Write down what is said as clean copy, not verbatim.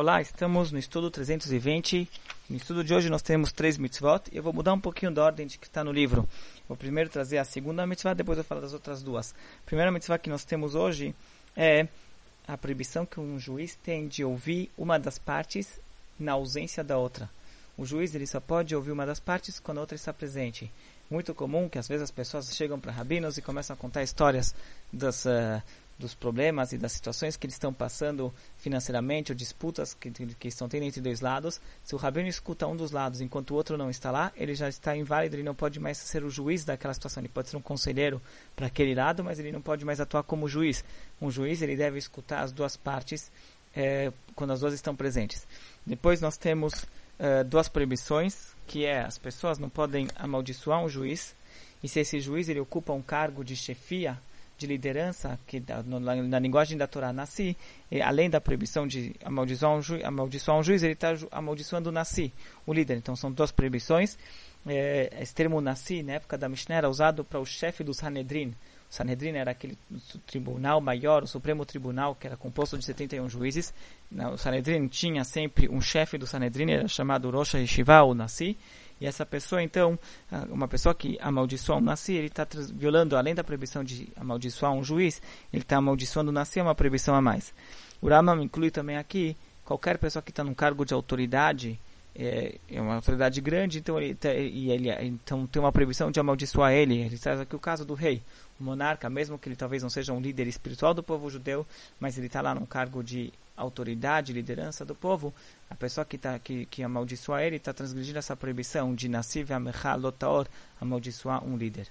Olá, estamos no estudo 320. No estudo de hoje nós temos 3 mitzvot. E eu vou mudar um pouquinho da ordem que está no livro. Vou primeiro trazer a segunda mitzvah, depois eu falo das outras duas. A primeira mitzvah que nós temos hoje é a proibição que um juiz tem de ouvir uma das partes na ausência da outra. O juiz ele só pode ouvir uma das partes quando a outra está presente. Muito comum que às vezes as pessoas chegam para rabinos e começam a contar histórias dos problemas e das situações que eles estão passando financeiramente, ou disputas que estão tendo entre dois lados. Se o rabino escuta um dos lados enquanto o outro não está lá, ele já está inválido, ele não pode mais ser o juiz daquela situação. Ele pode ser um conselheiro para aquele lado, mas ele não pode mais atuar como juiz. Um juiz ele deve escutar as duas partes quando as duas estão presentes. Depois nós temos duas proibições, que é as pessoas não podem amaldiçoar um juiz, e se esse juiz ele ocupa um cargo de chefia, de liderança, que na linguagem da Torah, Nasi, além da proibição de amaldiçoar um juiz, ele está amaldiçoando o Nasi, o líder. Então são duas proibições. Esse termo Nasi, na época da Mishnah, era usado para o chefe do Sanhedrin. O Sanhedrin era aquele tribunal maior, o Supremo Tribunal, que era composto de 71 juízes. O Sanhedrin tinha sempre um chefe do Sanhedrin, era chamado Rosh Hashivah, ou Nasi. E essa pessoa, então, uma pessoa que amaldiçoa um Nasi, ele está violando, além da proibição de amaldiçoar um juiz, ele está amaldiçoando o Nasi, é uma proibição a mais. O Rambam inclui também aqui, qualquer pessoa que está num cargo de autoridade, é uma autoridade grande, então ele tem uma proibição de amaldiçoar ele. Ele traz aqui o caso do rei, o monarca, mesmo que ele talvez não seja um líder espiritual do povo judeu, mas ele está lá num cargo de autoridade, liderança do povo. A pessoa que amaldiçoa ele está transgredindo essa proibição de Nasi ve'amecha lo ta'or, amaldiçoar um líder.